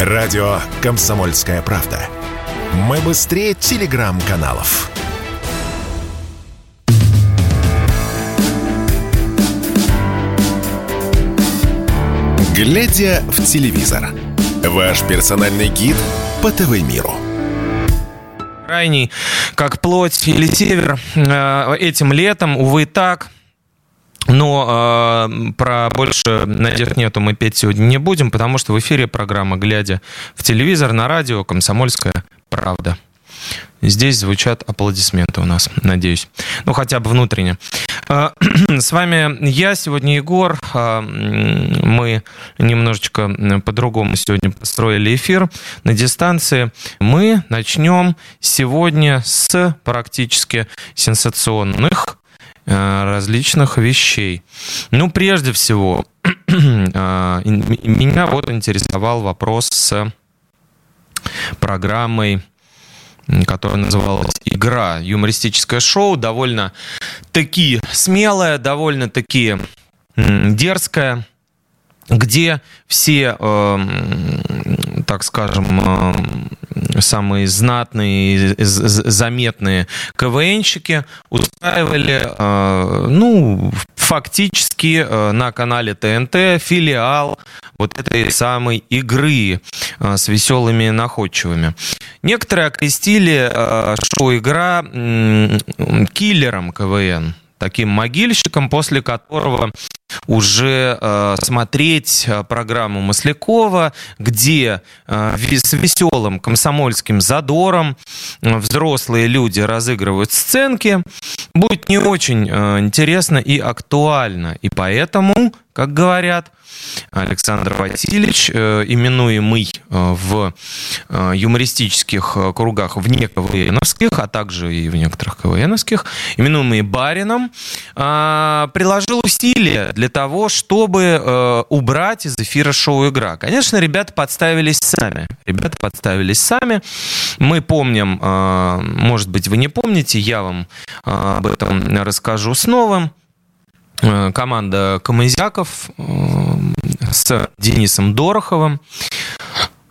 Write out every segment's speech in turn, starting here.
Радио «Комсомольская правда». Мы быстрее телеграм-каналов. «Глядя в телевизор». Ваш персональный гид по ТВ-миру. Крайний, как плоть или север, этим летом, увы, так. Но про больше надежд нету мы петь сегодня не будем, потому что в эфире программа «Глядя в телевизор» на радио «Комсомольская правда». Здесь звучат аплодисменты у нас, надеюсь. Ну, хотя бы внутренне. С вами я, сегодня Егор. Мы немножечко по-другому сегодня построили эфир на дистанции. Мы начнем сегодня с практически сенсационных различных вещей. Ну, прежде всего, меня вот интересовал вопрос с программой, которая называлась «Игра». Юмористическое шоу, довольно-таки смелое, довольно-таки дерзкое, где все, так скажем, самые знатные, заметные КВНщики устраивали, ну, фактически на канале ТНТ филиал вот этой самой игры с веселыми находчивыми. Некоторые окрестили шоу «Игра» киллером КВН, таким могильщиком, после которого уже смотреть программу Маслякова, где с веселым комсомольским задором взрослые люди разыгрывают сценки, будет не очень интересно и актуально. И поэтому, как говорят, Александр Васильевич, именуемый в юмористических кругах вне КВНовских, а также и в некоторых КВНовских, именуемый Барином, приложил усилия для того, чтобы убрать из эфира шоу «Игра». Конечно, ребята подставились сами. Мы помним, может быть, вы не помните, я вам об этом расскажу снова. Команда камызяков с Денисом Дороховым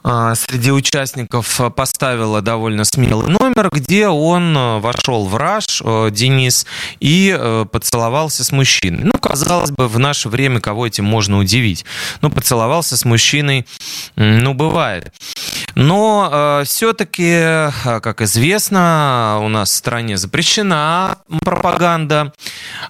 среди участников поставила довольно смелый номер, где он вошел в раж, Денис, и поцеловался с мужчиной. Ну, казалось бы, в наше время кого этим можно удивить. Ну, поцеловался с мужчиной, ну, бывает. Но все-таки, как известно, у нас в стране запрещена пропаганда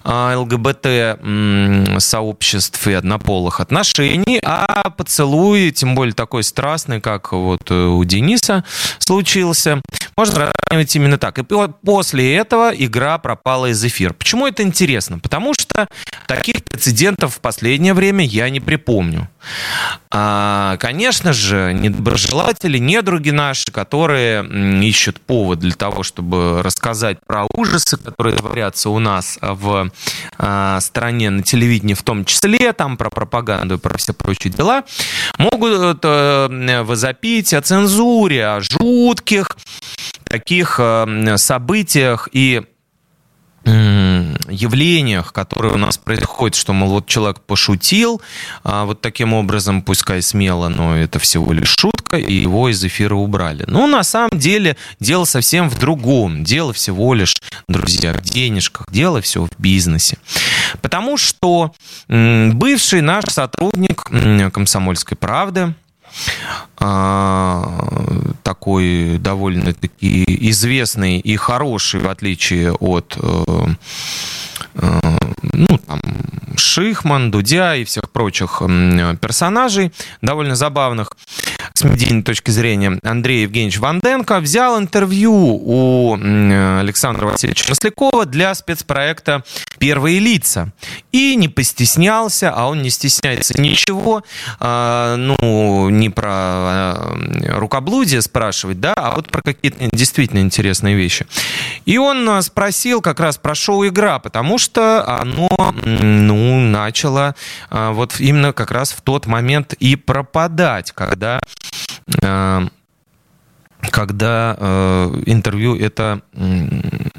ЛГБТ-сообществ и однополых отношений, а поцелуй, тем более такой страстный, как вот у Дениса случился, можно сравнивать именно так. И после этого игра пропала из эфира. Почему это интересно? Потому что таких прецедентов в последнее время я не припомню. Конечно же, недоброжелатели, недруги наши, которые ищут повод для того, чтобы рассказать про ужасы, которые творятся у нас в стране на телевидении, в том числе, там про пропаганду и про все прочие дела, могут возопить о цензуре, о жутких таких событиях и явлениях, которые у нас происходят, что, мол, вот человек пошутил, вот таким образом, пускай смело, но это всего лишь шутка, и его из эфира убрали. Но на самом деле дело совсем в другом. Дело всего лишь, друзья, в денежках. Дело все в бизнесе. Потому что бывший наш сотрудник «Комсомольской правды», такой довольно-таки известный и хороший, в отличие от ну, там, Шихман, Дудя и всех прочих персонажей, довольно забавных с медийной точки зрения, Андрей Евгеньевич Ванденко, взял интервью у Александра Васильевича Маслякова для спецпроекта «Первые лица». И не постеснялся, а он не стесняется ничего, ну, не про рукоблудие спрашивать, да, а вот про какие-то действительно интересные вещи. И он спросил как раз про шоу «Игра», потому что оно, ну, начало вот именно как раз в тот момент и пропадать, когда интервью это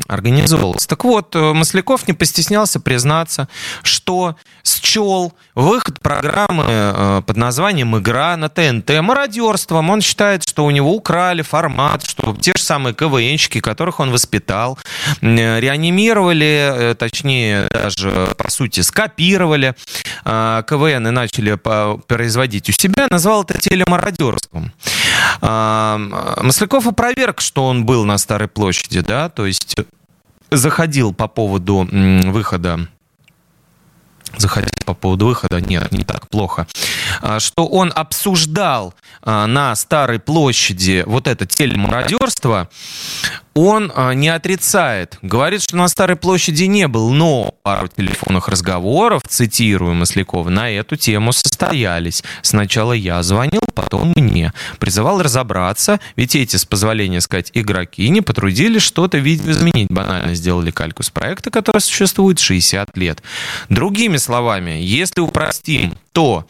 организовывалось. Так вот, Масляков не постеснялся признаться, что счел выход программы под названием «Игра» на ТНТ мародерством. Он считает, что у него украли формат, что те же самые КВНщики, которых он воспитал, реанимировали, точнее, даже, по сути, скопировали КВН и начали производить у себя. Назвал это телемародерством. Масляков опроверг, что он был на Старой площади, да, то есть заходил по поводу выхода. Заходить по поводу выхода, нет, не так плохо, что он обсуждал на Старой площади вот это телемародерство, он не отрицает. Говорит, что на Старой площади не был, но пару телефонных разговоров, цитирую Маслякова, на эту тему состоялись. Сначала я звонил, потом мне. Призывал разобраться, ведь эти, с позволения сказать, игроки не потрудились что-то видоизменить. Банально сделали кальку с проекта, который существует 60 лет. Другими словами, если упростим, то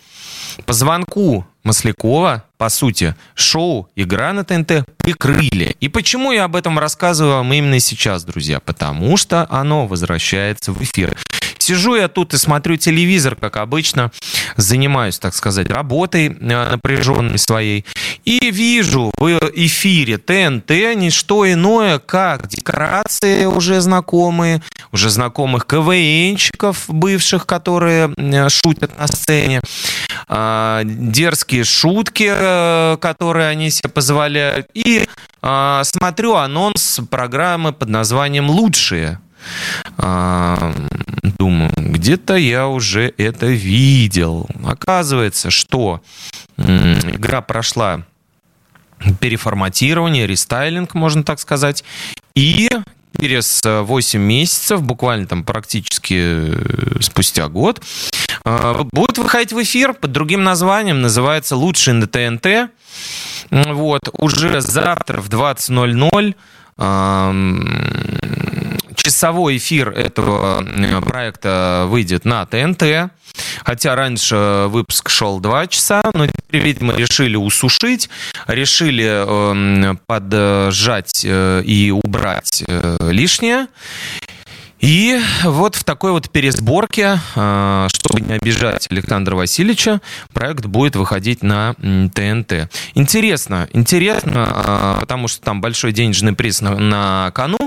по звонку Маслякова, по сути, шоу «Игра» на ТНТ прикрыли. И почему я об этом рассказываю вам именно сейчас, друзья? Потому что оно возвращается в эфир. Сижу я тут и смотрю телевизор, как обычно, занимаюсь, так сказать, работой напряженной своей. И вижу в эфире ТНТ не что иное, как декорации уже знакомых КВНщиков бывших, которые шутят на сцене. Дерзкие шутки, которые они себе позволяют. И смотрю анонс программы под названием «Лучшие». Думаю, где-то я уже это видел. Оказывается, что игра прошла переформатирование, рестайлинг, можно так сказать, и через 8 месяцев, буквально там практически спустя год, будут выходить в эфир под другим названием, называется «Лучшие на ТНТ». Вот, уже завтра в 20:00 часовой эфир этого проекта выйдет на ТНТ. Хотя раньше выпуск шел 2 часа, но теперь, видимо, решили усушить, решили поджать и убрать лишнее. И вот в такой вот пересборке, чтобы не обижать Александра Васильевича, проект будет выходить на ТНТ. Интересно, потому что там большой денежный приз на кону,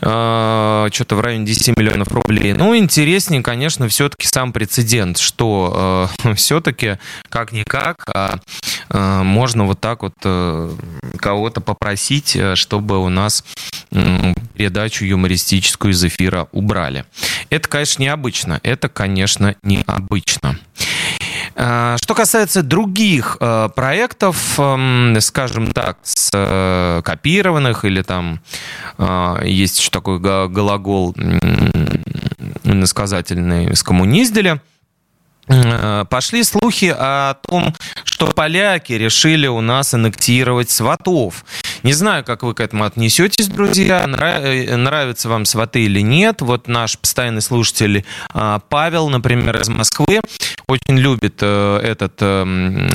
что-то в районе 10 миллионов рублей. Ну, интереснее, конечно, все-таки сам прецедент, что все-таки как-никак можно вот так вот кого-то попросить, чтобы у нас передачу юмористическую из эфира убрали. Это, конечно, необычно. Что касается других проектов, скажем так, скопированных, или там есть еще такой глагол иносказательный, скоммуниздили, пошли слухи о том, что поляки решили у нас аннексировать сватов. Не знаю, как вы к этому отнесетесь, друзья, нравятся вам сваты или нет. Вот наш постоянный слушатель Павел, например, из Москвы, очень любит этот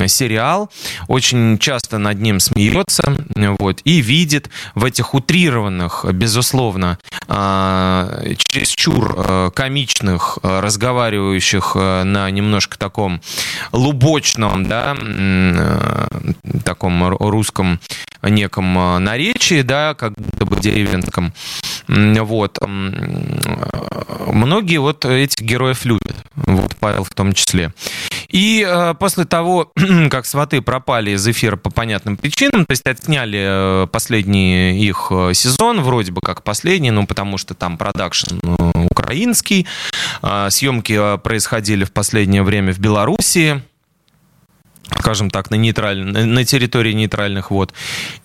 сериал, очень часто над ним смеется, вот, и видит в этих утрированных, безусловно, чересчур комичных, разговаривающих на немножко таком лубочном, да, таком русском неком наречии, да, как будто бы деревенском. Вот. Многие вот этих героев любят. Вот Павел в том числе. И после того, как сваты пропали из эфира по понятным причинам, то есть отсняли последний их сезон, вроде бы как последний, но потому что там продакшн украинский, съемки происходили в последнее время в Белоруссии, скажем так, на территории нейтральных вод.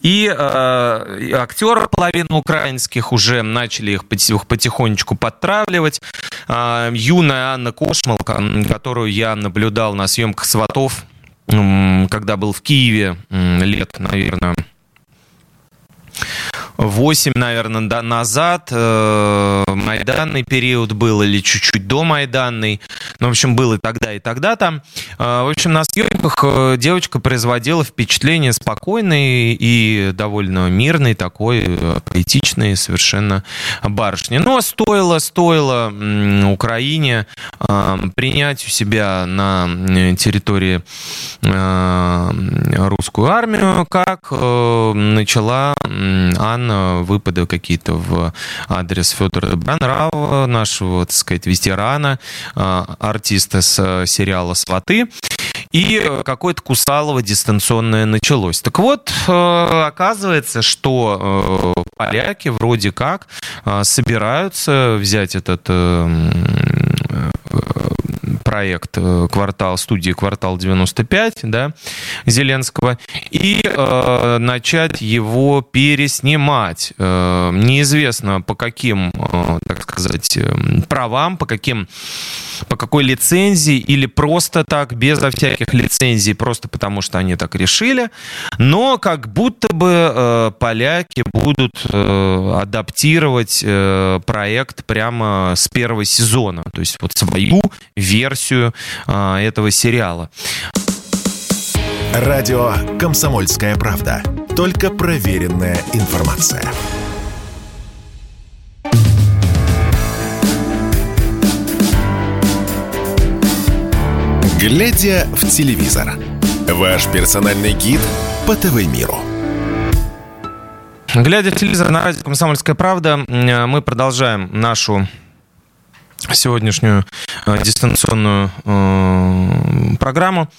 И актеры, половина украинских, уже начали их потихонечку подтравливать. Юная Анна Кошмалка, которую я наблюдал на съемках «Сватов», когда был в Киеве лет, наверное, 8, наверное, назад, майданный период был или чуть-чуть до майданной, ну, в общем, был и тогда там. В общем, на съемках девочка производила впечатление спокойной и довольно мирной, такой поэтичной совершенно барышни. Но стоило Украине принять у себя на территории русскую армию, как начала Анна выпады какие-то в адрес Фёдора Бондарчука, нашего, так сказать, ветерана, артиста с сериала «Сваты». И какое-то кусалово дистанционное началось. Так вот, оказывается, что поляки вроде как собираются взять этот проект студии «Квартал 95», да, Зеленского, и начать его переснимать. Неизвестно, по каким, так сказать, правам, по какой лицензии, или просто так, безо всяких лицензий, просто потому что они так решили. Но как будто бы поляки будут адаптировать проект прямо с первого сезона, то есть вот свою версию этого сериала. Радио «Комсомольская правда». Только проверенная информация. «Глядя в телевизор». Ваш персональный гид по ТВ-миру. «Глядя в телевизор» на радио «Комсомольская правда». Мы продолжаем нашу сегодняшнюю дистанционную программу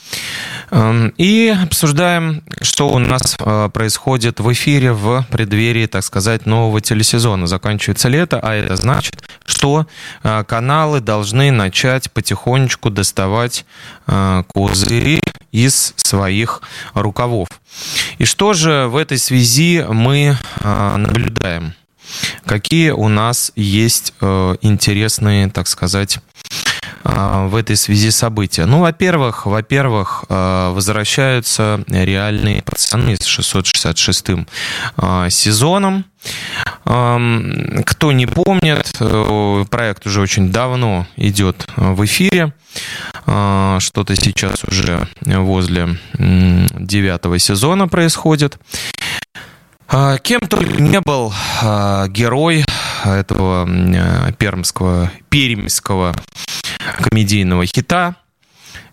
и обсуждаем, что у нас происходит в эфире в преддверии, так сказать, нового телесезона. Заканчивается лето, а это значит, что каналы должны начать потихонечку доставать козыри из своих рукавов. И что же в этой связи мы наблюдаем? Какие у нас есть интересные, так сказать, в этой связи события? Ну, во-первых, возвращаются «Реальные пацаны» с 666-м сезоном. Кто не помнит, проект уже очень давно идет в эфире. Что-то сейчас уже возле 9-го сезона происходит. Кем только не был герой этого пермского комедийного хита,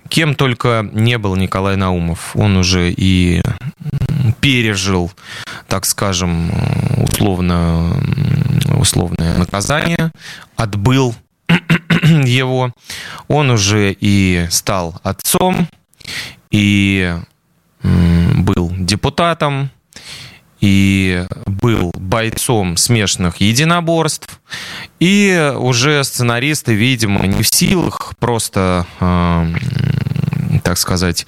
кем только не был Николай Наумов. Он уже и пережил, так скажем, условное наказание, отбыл его. Он уже и стал отцом, и был депутатом, и был бойцом смешанных единоборств, и уже сценаристы, видимо, не в силах просто, так сказать,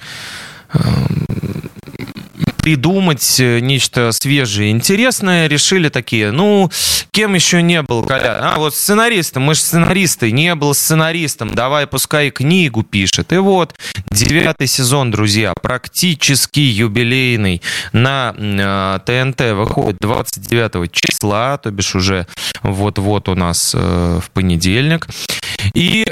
придумать нечто свежее и интересное, решили такие: ну, кем еще не был, Коля? А вот сценаристом, мы же сценаристы, не был сценаристом, давай пускай книгу пишет. И вот 9-й сезон, друзья, практически юбилейный, на ТНТ выходит 29 числа, то бишь уже вот-вот у нас в понедельник. И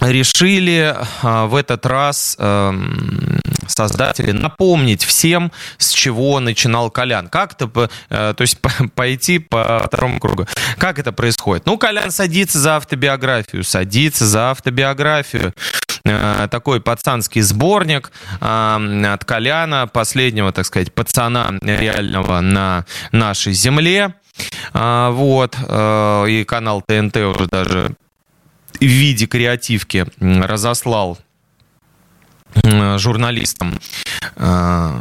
решили в этот раз создатели напомнить всем, с чего начинал Колян. Как-то, то есть, пойти по второму кругу. Как это происходит? Ну, Колян садится за автобиографию. Такой пацанский сборник от Коляна, последнего, так сказать, пацана реального на нашей земле. Вот. И канал ТНТ уже даже в виде креативки разослал журналистам. Я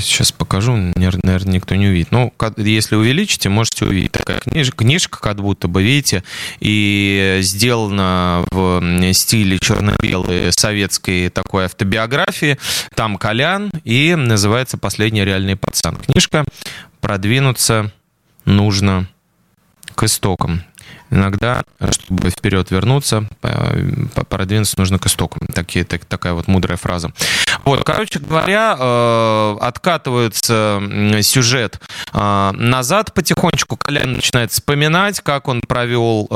сейчас покажу, наверное, никто не увидит. Ну, если увеличите, можете увидеть. Такая книжка, как будто бы, видите, и сделана в стиле черно-белой советской такой автобиографии. Там Колян, и называется «Последний реальный пацан». Книжка «Продвинуться нужно к истокам». Иногда, чтобы вперед вернуться, продвинуться нужно к истокам. Такая вот мудрая фраза. Вот, короче говоря, откатывается сюжет назад потихонечку. Колян начинает вспоминать, как он провел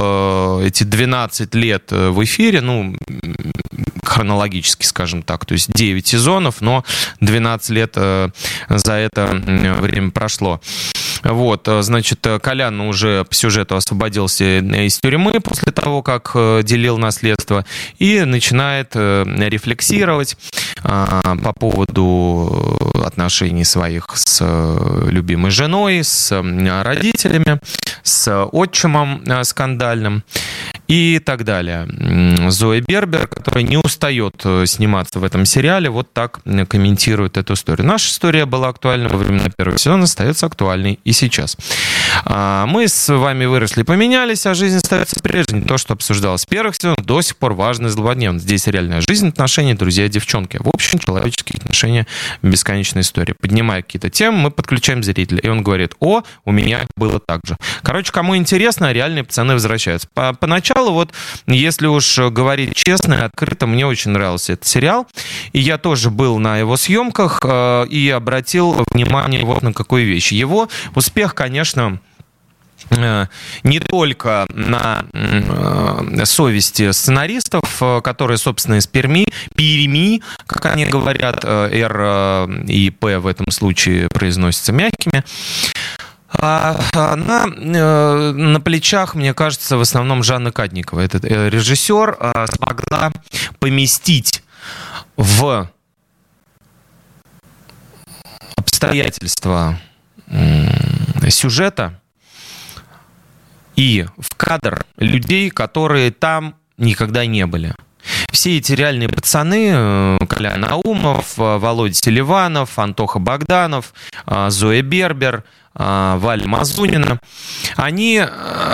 эти 12 лет в эфире, ну, хронологически, скажем так, то есть 9 сезонов, но 12 лет за это время прошло. Вот, значит, Колян уже по сюжету освободился из тюрьмы после того, как делил наследство, и начинает рефлексировать по поводу отношений своих с любимой женой, с родителями, с отчимом скандальным и так далее. Зоя Бербер, которая не устает сниматься в этом сериале, вот так комментирует эту историю. Наша история была актуальна во времена первого сезона, остается актуальной и сейчас. Мы с вами выросли, поменялись, а жизнь остается прежней. То, что обсуждалось в первых сезонах, до сих пор важно и злободневно. Здесь реальная жизнь, отношения, друзья, девчонки. В общем, человеческие отношения, бесконечная история. Поднимая какие-то темы, мы подключаем зрителя. И он говорит: о, у меня было так же. Короче, кому интересно, реальные пацаны возвращаются. Поначалу вот, если уж говорить честно и открыто, мне очень нравился этот сериал, и я тоже был на его съемках и обратил внимание вот на какую вещь. Его успех, конечно, не только на совести сценаристов, которые, собственно, из Перми, как они говорят, Р и П в этом случае произносятся мягкими, она на плечах, мне кажется, в основном Жанна Кадникова. Этот режиссер смогла поместить в обстоятельства сюжета и в кадр людей, которые там никогда не были. Все эти реальные пацаны, Николай Наумов, Володя Селиванов, Антоха Богданов, Зоя Бербер, Валь Мазунина, они,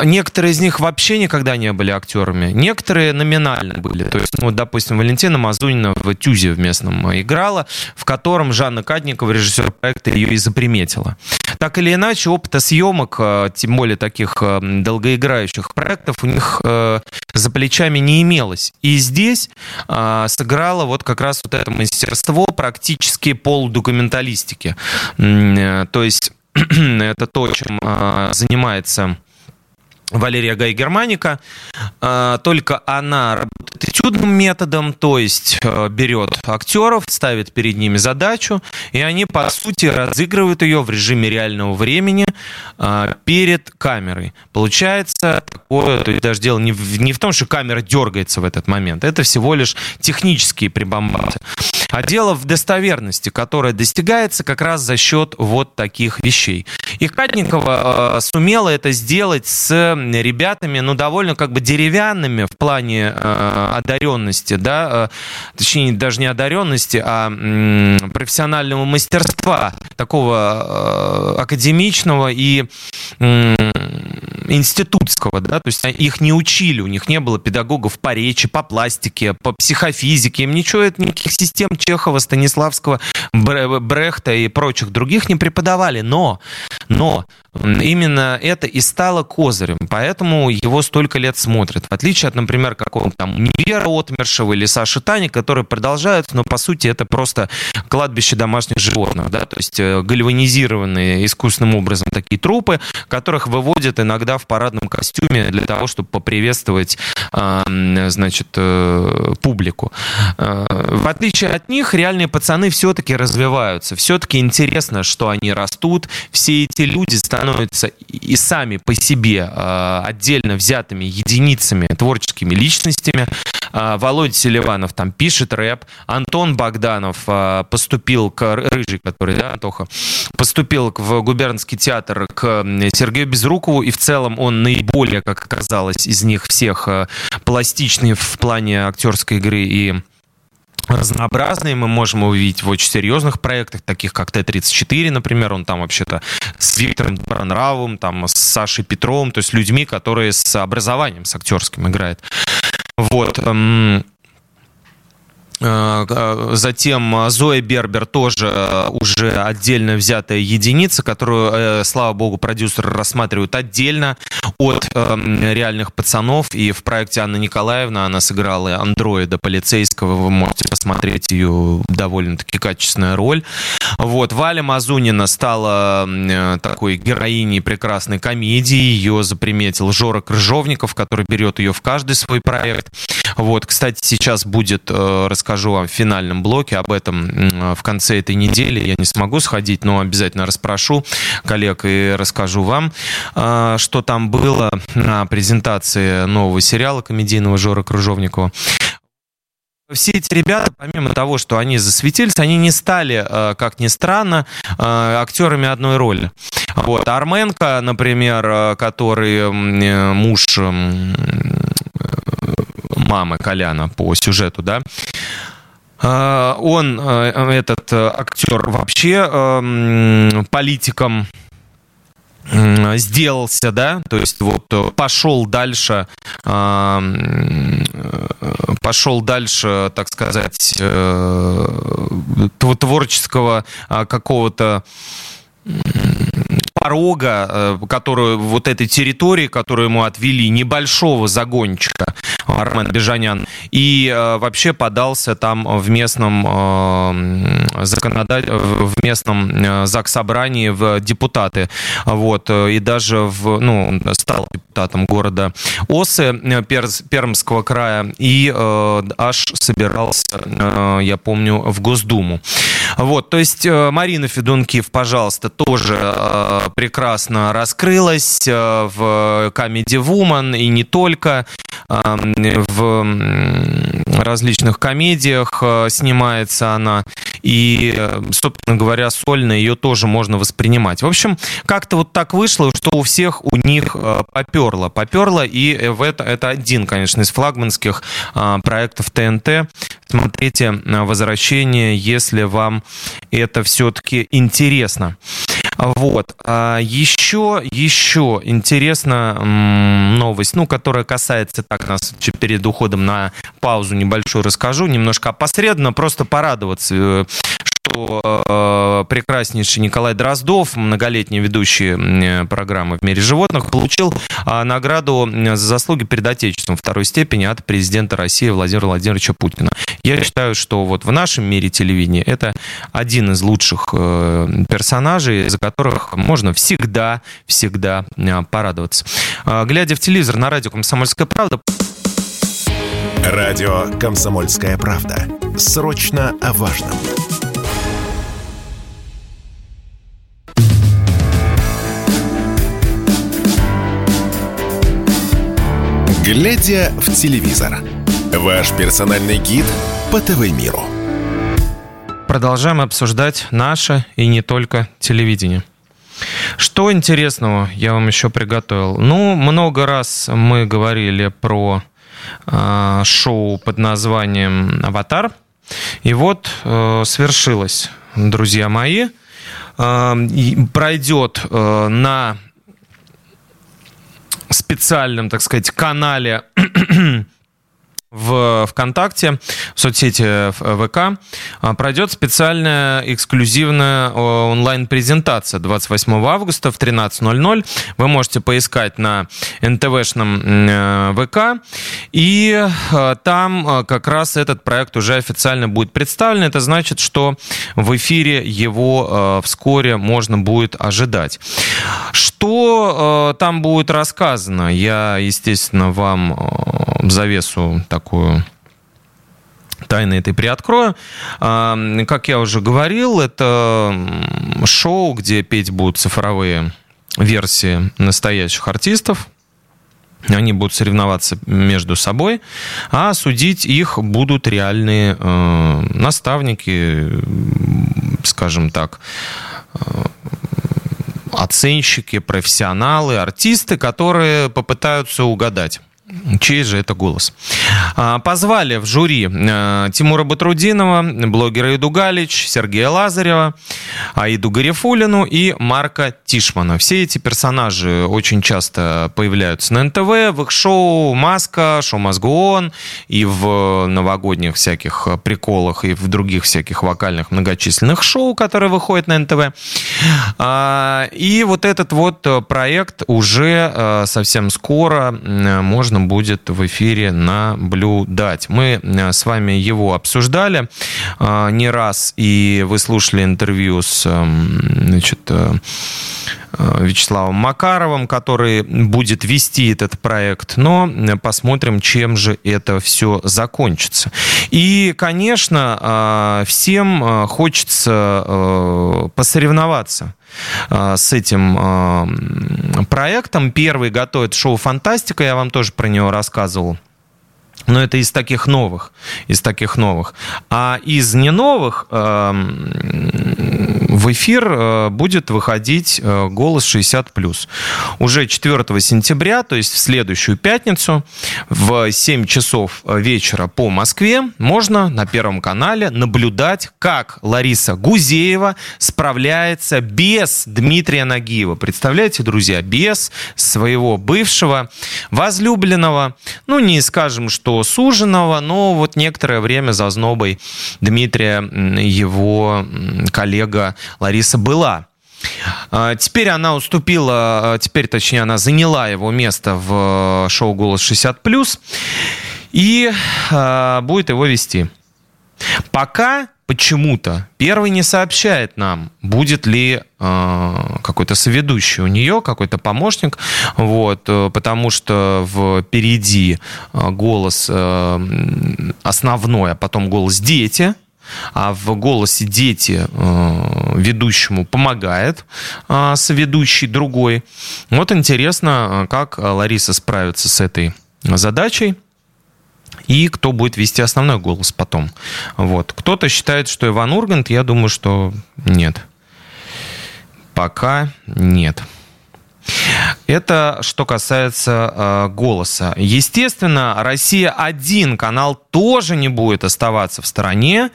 некоторые из них вообще никогда не были актерами, некоторые номинально были. То есть, ну, допустим, Валентина Мазунина в «Тюзе» в местном играла, в котором Жанна Кадникова, режиссер проекта, ее и заприметила. Так или иначе, опыта съемок, тем более таких долгоиграющих проектов, у них за плечами не имелось. И здесь сыграло вот как раз вот это мастерство практически полудокументалистики. То есть это то, чем занимается Валерия Гай Германика, только она работает этюдным методом, то есть берет актеров, ставит перед ними задачу, и они, по сути, разыгрывают ее в режиме реального времени перед камерой. Получается такое, то есть даже дело не в том, что камера дергается в этот момент, это всего лишь технические прибамбасы. А дело в достоверности, которая достигается как раз за счет вот таких вещей. И Кадникова сумела это сделать с ребятами, ну, довольно как бы деревянными в плане одаренности, да, точнее, даже не одаренности, а профессионального мастерства, такого академичного и институтского, да, то есть их не учили, у них не было педагогов по речи, по пластике, по психофизике, им ничего, это никаких систем Чехова, Станиславского, Брехта и прочих других не преподавали, но именно это и стало козырем, поэтому его столько лет смотрят, в отличие от, например, какого-то там «Универа» Отмершева или Саши Тани, которые продолжают, но по сути это просто кладбище домашних животных, да, то есть гальванизированные искусственным образом такие трупы, которых выводят иногда в парадном костюме для того, чтобы поприветствовать, значит, публику. В отличие от них, реальные пацаны все-таки развиваются, все-таки интересно, что они растут, все эти люди становятся и сами по себе отдельно взятыми единицами, творческими личностями. Володя Селиванов там пишет рэп, Антон Богданов поступил к Рыжий, который, да, Антоха, поступил в губернский театр к Сергею Безрукову, и в целом он наиболее, как оказалось, из них всех пластичный в плане актерской игры и разнообразные, мы можем увидеть в очень серьезных проектах, таких как Т-34, например, он там вообще-то с Виктором Добронравовым, там с Сашей Петровым, то есть людьми, которые с образованием, с актерским играют. Вот. Затем Зоя Бербер тоже уже отдельно взятая единица, которую, слава богу, продюсеры рассматривают отдельно от реальных пацанов. И в проекте Анна Николаевна она сыграла андроида полицейского. Вы можете посмотреть ее довольно-таки качественная роль. Вот. Валя Мазунина стала такой героиней прекрасной комедии. Ее заприметил Жора Крыжовников, который берет ее в каждый свой проект. Вот. Кстати, сейчас будет расскажу вам в финальном блоке об этом в конце этой недели. Я не смогу сходить, но обязательно расспрошу коллег и расскажу вам, что там было на презентации нового сериала комедийного Жоры Крыжовникова. Все эти ребята, помимо того, что они засветились, они не стали, как ни странно, актерами одной роли. Вот. Арменко, например, который муж мамы Коляна по сюжету, да, он, этот актер, вообще политиком сделался, да, то есть вот пошел дальше, так сказать, творческого какого-то порога, которую вот этой территории, которую ему отвели, небольшого загончика Армен Бежанян, и вообще подался там в местном заксобрании в депутаты, вот, и даже стал депутатом города Осы Пермского края, и аж собирался, я помню, в Госдуму. Вот, то есть Марина Федункив, пожалуйста, тоже прекрасно раскрылась в Comedy Woman и не только, в различных комедиях снимается она, и, собственно говоря, сольно ее тоже можно воспринимать. В общем, как-то вот так вышло, что у всех у них поперло, и это один, конечно, из флагманских проектов ТНТ. Смотрите «Возвращение», если вам это все-таки интересно. Вот. Еще интересна новость, которая касается, так, нас перед уходом на паузу небольшую расскажу, немножко опосредованно, просто порадоваться, что прекраснейший Николай Дроздов, многолетний ведущий программы «В мире животных», получил награду за заслуги перед Отечеством второй степени от президента России Владимира Владимировича Путина. Я считаю, что вот в нашем мире телевидения это один из лучших персонажей, за которых можно всегда порадоваться. «Глядя в телевизор» на радио «Комсомольская правда». Радио «Комсомольская правда». Срочно о важном. «Глядя в телевизор». Ваш персональный гид по ТВ-миру. Продолжаем обсуждать наше и не только телевидение. Что интересного я вам еще приготовил? Много раз мы говорили про шоу под названием «Аватар». И вот свершилось, друзья мои. Пройдет на специальном, так сказать, канале в ВКонтакте, в соцсети ВК, пройдет специальная эксклюзивная онлайн-презентация 28 августа в 13:00. Вы можете поискать на НТВшном ВК, и там как раз этот проект уже официально будет представлен. Это значит, что в эфире его вскоре можно будет ожидать. Что там будет рассказано? Я, естественно, вам завесу такую тайны этой приоткрою. Как я уже говорил, это шоу, где петь будут цифровые версии настоящих артистов. Они будут соревноваться между собой, а судить их будут реальные наставники, скажем так, оценщики, профессионалы, артисты, которые попытаются угадать, чей же это голос. Позвали в жюри Тимура Батрутдинова, блогера Иду Галич, Сергея Лазарева, Аиду Гарифуллину и Марка Тишмана. Все эти персонажи очень часто появляются на НТВ, в их шоу «Маска», шоу «Мозгоон», и в новогодних всяких приколах, и в других всяких вокальных многочисленных шоу, которые выходят на НТВ. И вот этот вот проект уже совсем скоро можно будет в эфире наблюдать. Мы с вами его обсуждали не раз, и вы слушали интервью с Вячеславом Макаровым, который будет вести этот проект, но посмотрим, чем же это все закончится. И, конечно, всем хочется посоревноваться с этим проектом. Первый готовит шоу «Фантастика», я вам тоже про него рассказывал. Но это из таких новых, А из не новых в эфир будет выходить «Голос 60+». Уже 4 сентября, то есть в следующую пятницу, в 7 часов вечера по Москве, можно на Первом канале наблюдать, как Лариса Гузеева справляется без Дмитрия Нагиева. Представляете, друзья, без своего бывшего возлюбленного, ну, не скажем, что суженого, но вот некоторое время зазнобой Дмитрия его коллега Лариса была. Теперь она уступила, она заняла его место в шоу «Голос 60+» и будет его вести. Пока почему-то Первый не сообщает нам, будет ли какой-то соведущий у нее, какой-то помощник, вот, потому что впереди голос основной, а потом голос «Дети». А в «Голосе дети» ведущему помогает соведущий другой. Вот интересно, как Лариса справится с этой задачей. И кто будет вести основной голос потом. Вот. Кто-то считает, что Иван Ургант. Я думаю, что нет. Пока нет. Это что касается голоса. Естественно, «Россия-1» канал тоже не будет оставаться в стороне.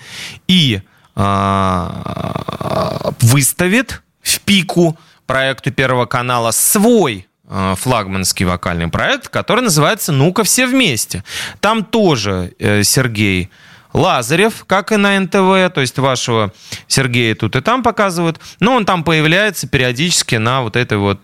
И выставит в пику проекту Первого канала свой флагманский вокальный проект, который называется «Ну-ка, все вместе». Там тоже Сергей Лазарев, как и на НТВ, то есть вашего Сергея тут и там показывают, но он там появляется периодически на вот этой вот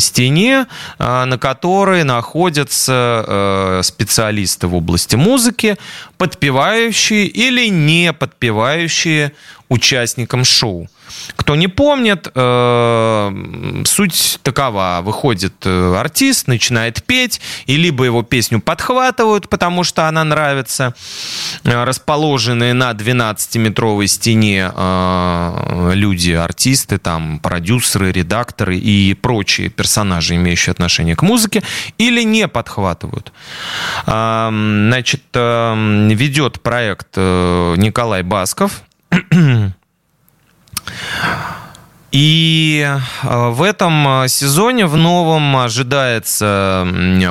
стене, на которой находятся специалисты в области музыки, подпевающие или не подпевающие участникам шоу. Кто не помнит, суть такова. Выходит артист, начинает петь, и либо его песню подхватывают, потому что она нравится, расположенные на 12-метровой стене люди, артисты, там, продюсеры, редакторы и прочие персонажи, имеющие отношение к музыке, или не подхватывают. Значит, ведет проект Николай Басков. И в этом сезоне, в новом, ожидается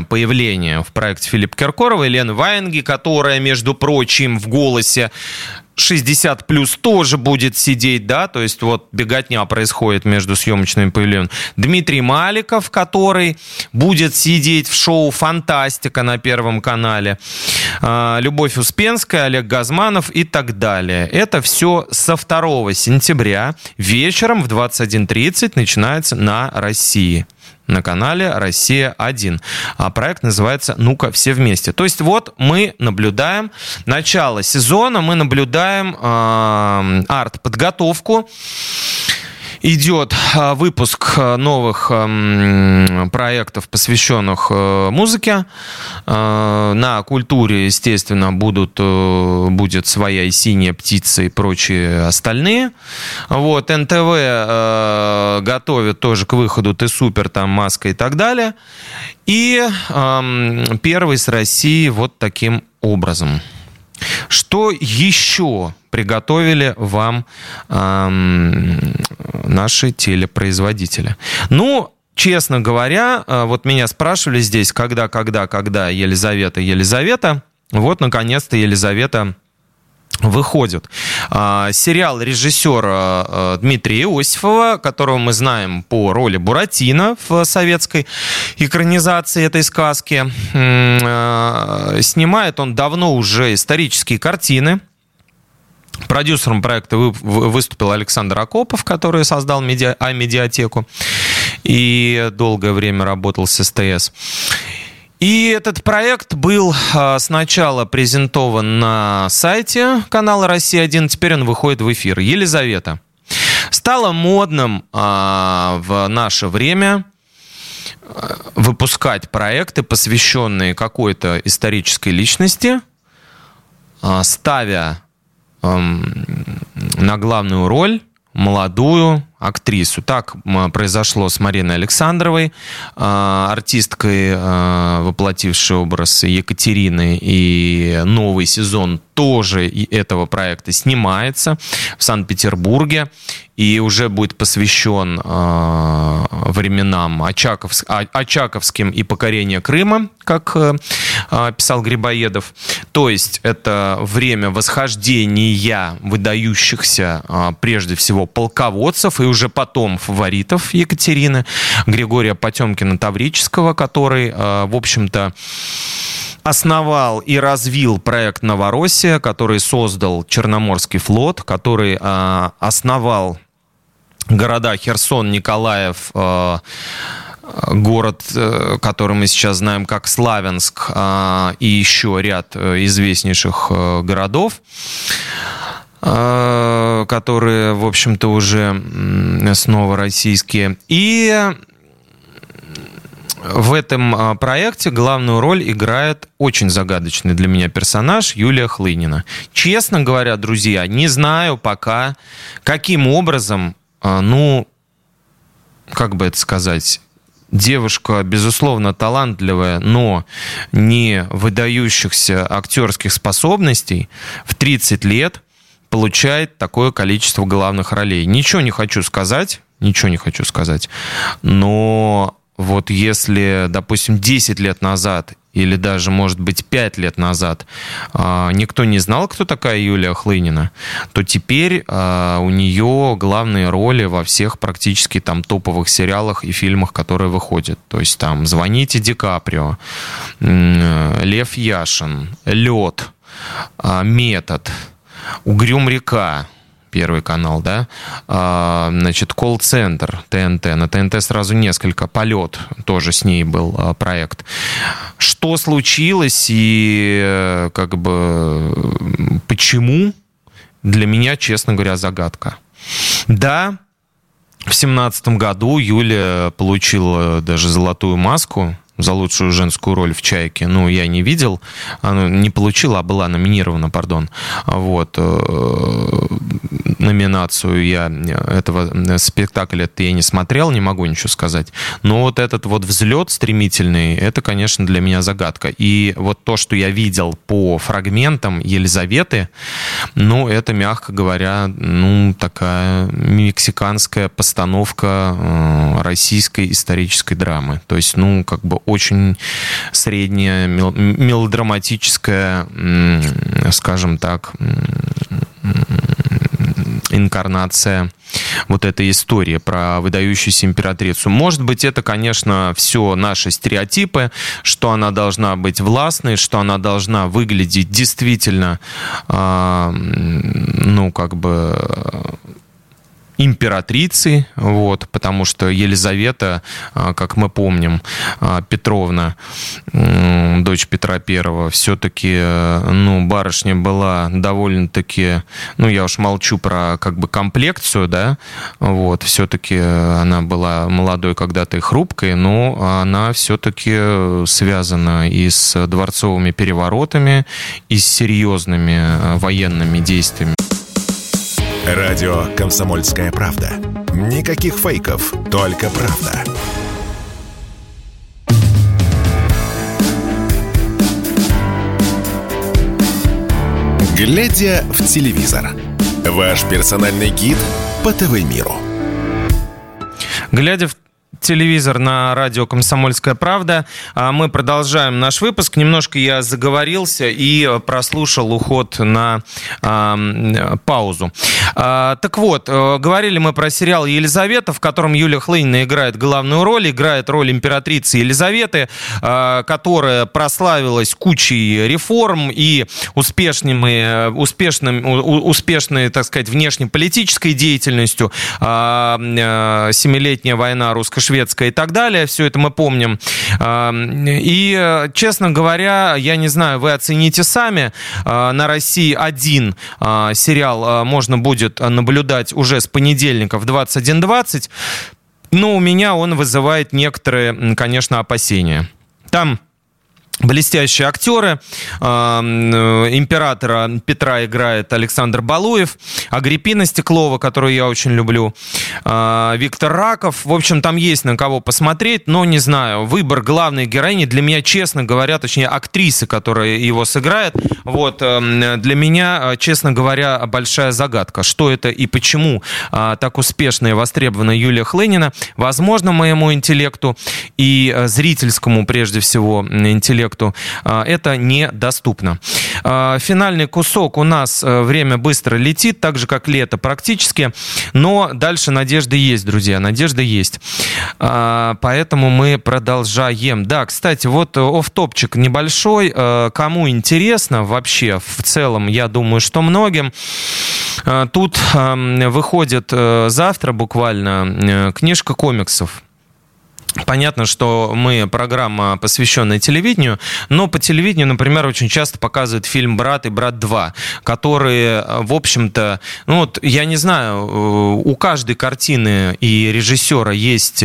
появление в проекте Филиппа Киркорова и Елены Ваенги, которая, между прочим, в «Голосе 60+» тоже будет сидеть, да, то есть вот беготня происходит между съемочными павильонами. Дмитрий Маликов, который будет сидеть в шоу «Фантастика» на Первом канале. Любовь Успенская, Олег Газманов и так далее. Это все со 2 сентября вечером в 21:30 начинается на России, на канале «Россия-1». А проект называется «Ну-ка, все вместе». То есть вот мы наблюдаем начало сезона, мы наблюдаем арт-подготовку. Идет выпуск новых проектов, посвященных музыке. На культуре, естественно, будет «Своя и синяя птица» и прочие остальные. Вот, НТВ готовит тоже к выходу «Ты супер», там «Маска» и так далее. И «Первый с России» вот таким образом. Что еще приготовили вам наши телепроизводители? Ну, честно говоря, вот меня спрашивали здесь, когда Елизавета. Вот, наконец-то, Елизавета выходит. Сериал режиссера Дмитрия Иосифова, которого мы знаем по роли Буратино в советской экранизации этой сказки. Снимает он давно уже исторические картины. Продюсером проекта выступил Александр Акопов, который создал А-медиатеку и долгое время работал с СТС. И этот проект был сначала презентован на сайте канала «Россия-1», теперь он выходит в эфир. Елизавета. Стало модным в наше время выпускать проекты, посвященные какой-то исторической личности, ставя на главную роль молодую актрису. Так произошло с Мариной Александровой, артисткой, воплотившей образ Екатерины, и новый сезон тоже этого проекта снимается в Санкт-Петербурге и уже будет посвящен временам очаковским и покорению Крыма, как писал Грибоедов. То есть это время восхождения выдающихся прежде всего полководцев и уже потом фаворитов Екатерины, Григория Потемкина-Таврического, который, в общем-то, основал и развил проект «Новороссия», который создал Черноморский флот, который основал города Херсон, Николаев, город, который мы сейчас знаем как Славянск, и еще ряд известнейших городов, которые, в общем-то, уже снова российские. И в этом проекте главную роль играет очень загадочный для меня персонаж Юлия Хлынина. Честно говоря, друзья, не знаю пока, каким образом, как бы это сказать... Девушка, безусловно, талантливая, но не выдающихся актерских способностей, в 30 лет получает такое количество главных ролей. Ничего не хочу сказать, но вот если, допустим, 10 лет назад или даже, может быть, 5 лет назад никто не знал, кто такая Юлия Хлынина, то теперь у нее главные роли во всех практически там топовых сериалах и фильмах, которые выходят. То есть там «Звоните Ди Каприо», «Лев Яшин», «Лед», «Метод», «Угрюм река», Первый канал, да, значит, колл-центр ТНТ, на ТНТ сразу несколько, «Полет», тоже с ней был проект. Что случилось и как бы почему, для меня, честно говоря, загадка. Да, в 2017 году Юля получила даже золотую маску за лучшую женскую роль в «Чайке». Ну, я не видел, она не получила, а была номинирована, вот, номинацию я этого спектакля, это я не смотрел, не могу ничего сказать. Но вот этот вот взлет стремительный, это, конечно, для меня загадка. И вот то, что я видел по фрагментам Елизаветы, ну, это, мягко говоря, ну, такая мексиканская постановка российской исторической драмы. То есть, ну, как бы очень средняя, мелодраматическая, скажем так, инкарнация вот этой истории про выдающуюся императрицу. Может быть, это, конечно, все наши стереотипы, что она должна быть властной, что она должна выглядеть действительно, ну, как бы... императрицы, вот, потому что Елизавета, как мы помним, Петровна, дочь Петра I, все-таки, ну, барышня была довольно-таки, ну, я уж молчу про, как бы, комплекцию, да, вот, все-таки она была молодой когда-то и хрупкой, но она все-таки связана и с дворцовыми переворотами, и с серьезными военными действиями. Радио «Комсомольская правда». Никаких фейков, только правда. «Глядя в телевизор». Ваш персональный гид по ТВ-миру. «Глядя в телевизор на радио «Комсомольская правда». Мы продолжаем наш выпуск. Немножко я заговорился и прослушал уход на паузу. Так вот, говорили мы про сериал «Елизавета», в котором Юлия Хлынина играет главную роль, играет роль императрицы Елизаветы, которая прославилась кучей реформ и успешной, так сказать, внешнеполитической деятельностью, Семилетняя война русско-шведская и так далее. Все это мы помним. И, честно говоря, я не знаю, вы оцените сами. На «России-1» сериал можно будет наблюдать уже с понедельника в 21:20. Но у меня он вызывает некоторые, конечно, опасения. Там блестящие актеры. Императора Петра играет Александр Балуев, Агриппина Стеклова, которую я очень люблю, Виктор Раков. В общем, там есть на кого посмотреть, но не знаю. Выбор главной героини для меня, честно говоря, точнее, актрисы, которая его сыграет, вот, для меня, честно говоря, большая загадка. Что это и почему так успешно и востребована Юлия Хлынина? Возможно, моему интеллекту и зрительскому, прежде всего, интеллекту это недоступно. Финальный кусок у нас. Время быстро летит, так же, как лето практически. Но дальше надежда есть, друзья. Надежда есть. Поэтому мы продолжаем. Да, кстати, вот офф-топчик небольшой. Кому интересно вообще, в целом, я думаю, что многим. Тут выходит завтра буквально книжка комиксов. Понятно, что мы программа, посвященная телевидению, но по телевидению, например, очень часто показывают фильм «Брат» и «Брат 2», которые, в общем-то, ну вот, я не знаю, у каждой картины и режиссера есть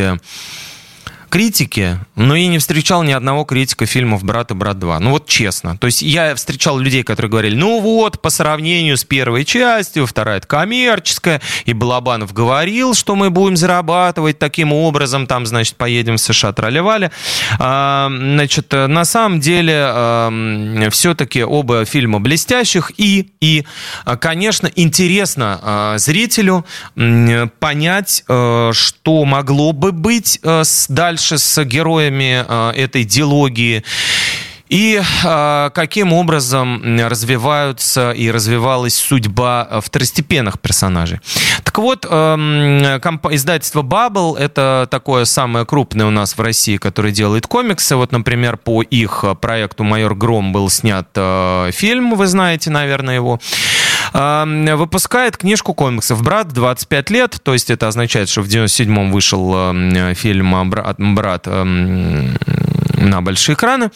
критики, но я не встречал ни одного критика фильмов «Брат» и «Брат 2». Ну вот честно. То есть я встречал людей, которые говорили, ну вот, по сравнению с первой частью, вторая — это коммерческая, и Балабанов говорил, что мы будем зарабатывать таким образом, там, значит, поедем в США, тролливали. Значит, на самом деле все-таки оба фильма блестящих, и конечно, интересно зрителю понять, что могло бы быть дальше с героями этой дилогии и каким образом развиваются и развивалась судьба второстепенных персонажей. Так вот, издательство «Бабл» — это такое самое крупное у нас в России, которое делает комиксы. Вот, например, по их проекту «Майор Гром» был снят фильм, вы знаете, наверное, его. Выпускает книжку комиксов «Брат», 25 лет, то есть это означает, что в 97-м вышел фильм «Брат» на большие экраны.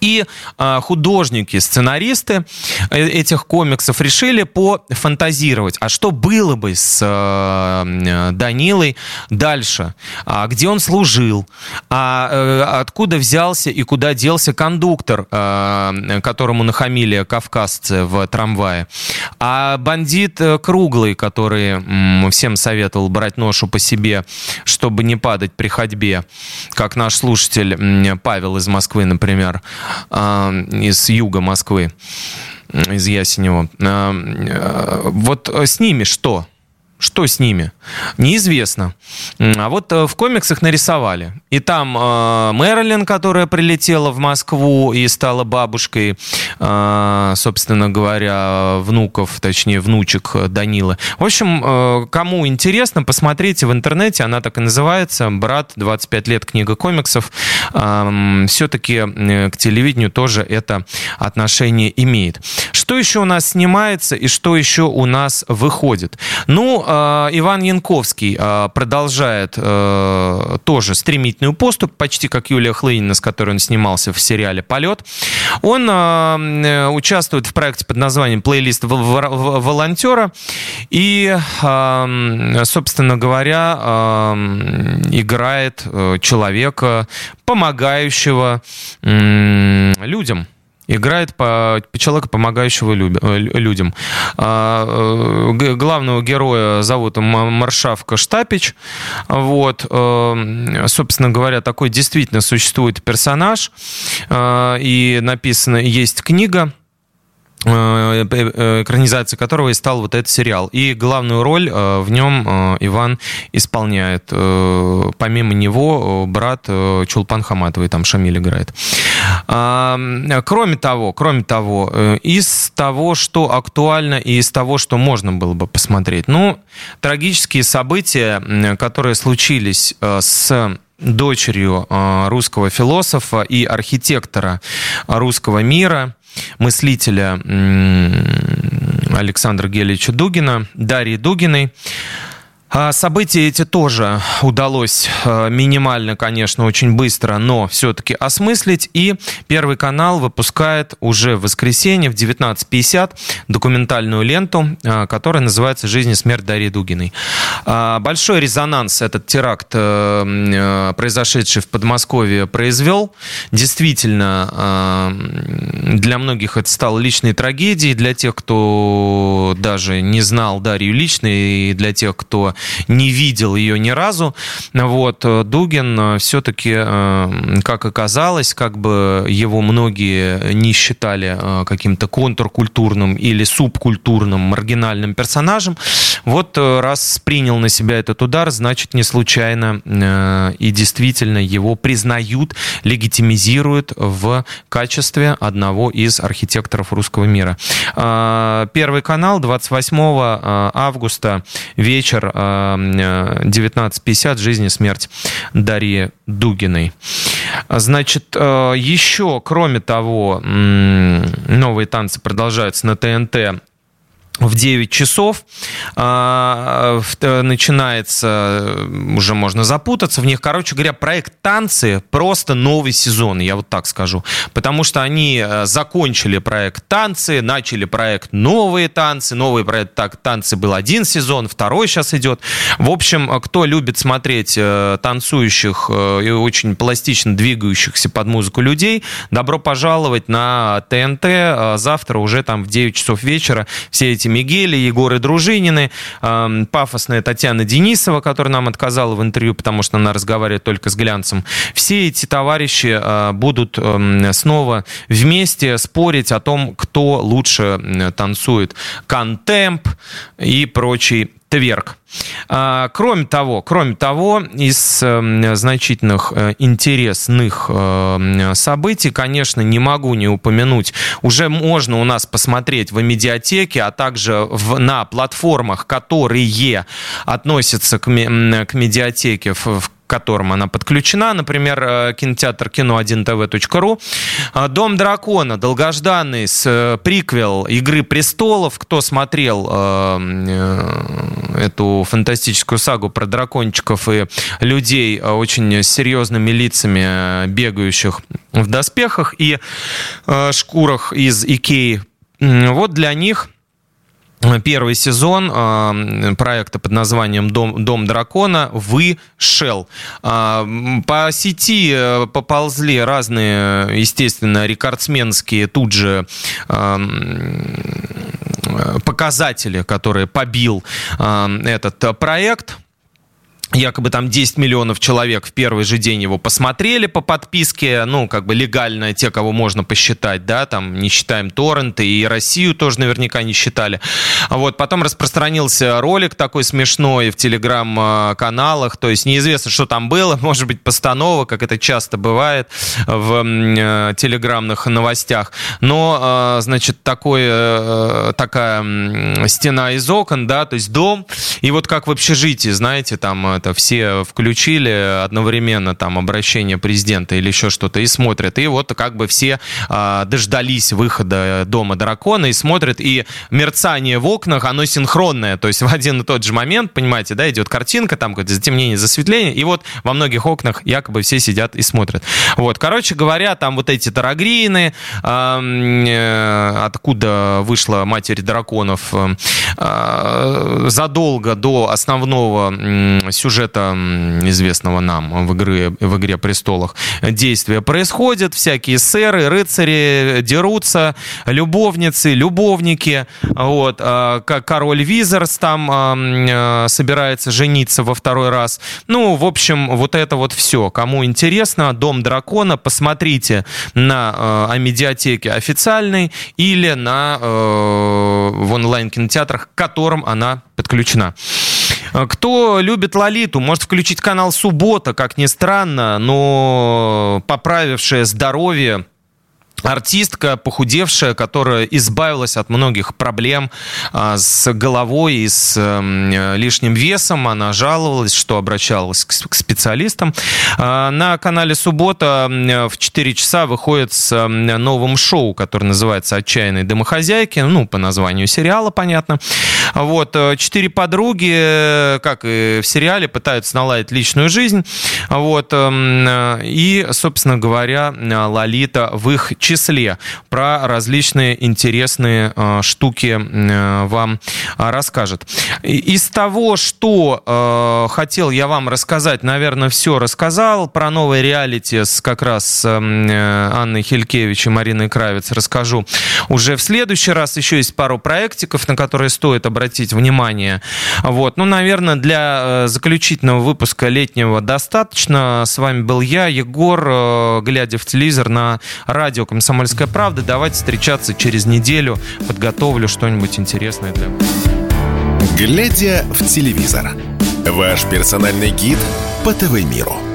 И художники, сценаристы этих комиксов решили пофантазировать. А что было бы с Данилой дальше? А где он служил? А откуда взялся и куда делся кондуктор, которому нахамили кавказцы в трамвае? А бандит Круглый, который всем советовал брать ношу по себе, чтобы не падать при ходьбе, как наш слушатель Павел из Москвы, например, из юга Москвы, из Ясенева. Вот с ними что? Что с ними? Неизвестно. А вот в комиксах нарисовали. И там Мэрилин, которая прилетела в Москву и стала бабушкой, собственно говоря, внуков, точнее, внучек Данилы. В общем, кому интересно, посмотрите в интернете. Она так и называется. «Брат», 25 лет, книга комиксов. Все-таки к телевидению тоже это отношение имеет. Что еще у нас снимается и что еще у нас выходит? Ну, Иван Янковский продолжает тоже стремительный поступ, почти как Юлия Хлынина, с которой он снимался в сериале «Полет». Он участвует в проекте под названием «Плейлист волонтера». И, собственно говоря, играет человека, помогающего людям. Играет человека, помогающего людям. Главного героя зовут Маршавка Штапич. Вот. Собственно говоря, такой действительно существует персонаж. И написана есть книга экранизацией которого и стал вот этот сериал. И главную роль в нем Иван исполняет. Помимо него брат Чулпан Хаматовой, там Шамиль играет. Кроме того, из того, что актуально и из того, что можно было бы посмотреть, ну, трагические события, которые случились с дочерью русского философа и архитектора русского мира, мыслителя Александра Гельевича Дугина, Дарьи Дугиной. События эти тоже удалось минимально, конечно, очень быстро, но все-таки осмыслить. И Первый канал выпускает уже в воскресенье в 19:50 документальную ленту, которая называется «Жизнь и смерть Дарьи Дугиной». Большой резонанс этот теракт, произошедший в Подмосковье, произвел. Действительно, для многих это стало личной трагедией. Для тех, кто даже не знал Дарью лично, и для тех, кто не видел ее ни разу. Вот, Дугин все-таки, как оказалось, как бы его многие не считали каким-то контркультурным или субкультурным маргинальным персонажем, вот раз принял на себя этот удар, значит, не случайно и действительно его признают, легитимизируют в качестве одного из архитекторов русского мира. Первый канал, 28 августа, вечер, 19:50, «Жизнь и смерть Дарьи Дугиной». Значит, еще, кроме того, новые танцы продолжаются на ТНТ. В 9 часов начинается, уже можно запутаться в них, короче говоря, проект «Танцы», просто новый сезон, я вот так скажу. Потому что они закончили проект «Танцы», начали проект «Новые танцы». Новый проект «Танцы» был один сезон, второй сейчас идет. В общем, кто любит смотреть танцующих и очень пластично двигающихся под музыку людей, добро пожаловать на ТНТ. Завтра уже там в 9 часов вечера все эти Мигели, Егоры Дружинины, пафосная Татьяна Денисова, которая нам отказала в интервью, потому что она разговаривает только с глянцем. Все эти товарищи будут снова вместе спорить о том, кто лучше танцует контемп и прочий тверк. Кроме того, из значительных интересных событий, конечно, не могу не упомянуть, уже можно у нас посмотреть в медиатеке, а также на платформах, которые относятся к медиатеке, к которым она подключена, например, кинотеатр кино1tv.ru. «Дом дракона», долгожданный приквел «Игры престолов». Кто смотрел эту фантастическую сагу про дракончиков и людей, очень серьезными лицами, бегающих в доспехах и шкурах из Икеи, вот для них первый сезон проекта под названием «Дом дракона» вышел. По сети поползли разные, естественно, рекордсменские тут же показатели, которые побил этот проект. Якобы там 10 миллионов человек в первый же день его посмотрели по подписке, ну, как бы легально те, кого можно посчитать, да, там не считаем торренты, и Россию тоже наверняка не считали. Вот, потом распространился ролик такой смешной в телеграм-каналах, то есть неизвестно, что там было, может быть, постанова, как это часто бывает в телеграмных новостях, но, значит, такая стена из окон, да, то есть дом, и вот как в общежитии, знаете, там все включили одновременно там обращение президента или еще что-то и смотрят. И вот как бы все дождались выхода «Дома дракона» и смотрят. И мерцание в окнах, оно синхронное. То есть в один и тот же момент, понимаете, да, идет картинка, там какое-то затемнение, засветление. И вот во многих окнах якобы все сидят и смотрят. Вот, короче говоря, там вот эти тарагрины, откуда вышла «Матерь драконов», задолго до основного сюжета, известного нам в «Игре престолов», действия происходят. Всякие сэры, рыцари дерутся, любовницы, любовники. Вот. Король Визерс там собирается жениться во второй раз. Ну, в общем, вот это вот все. Кому интересно, «Дом дракона», посмотрите на Амедиатеке официальной или на, в онлайн-кинотеатрах, к которым она подключена. Кто любит «Лолиту», может включить канал «Суббота», как ни странно, но поправившее здоровье артистка, похудевшая, которая избавилась от многих проблем с головой и с лишним весом. Она жаловалась, что обращалась к специалистам. На канале «Суббота» в 4 часа выходит с новым шоу, которое называется «Отчаянные домохозяйки». Ну, по названию сериала, понятно. Вот. 4 подруги, как и в сериале, пытаются наладить личную жизнь. Вот. И, собственно говоря, «Лолита» в их числе. Про различные интересные штуки вам расскажет. Из того, что хотел я вам рассказать, наверное, все рассказал. Про новые реалити с как раз Анной Хилькевич и Мариной Кравец расскажу уже в следующий раз. Еще есть пару проектиков, на которые стоит обратить внимание. Вот. Ну, наверное, для заключительного выпуска летнего достаточно. С вами был я, Егор, глядя в телевизор на радио «Комсомольская правда». Давайте встречаться через неделю. Подготовлю что-нибудь интересное для вас. «Глядя в телевизор». Ваш персональный гид по ТВ-миру.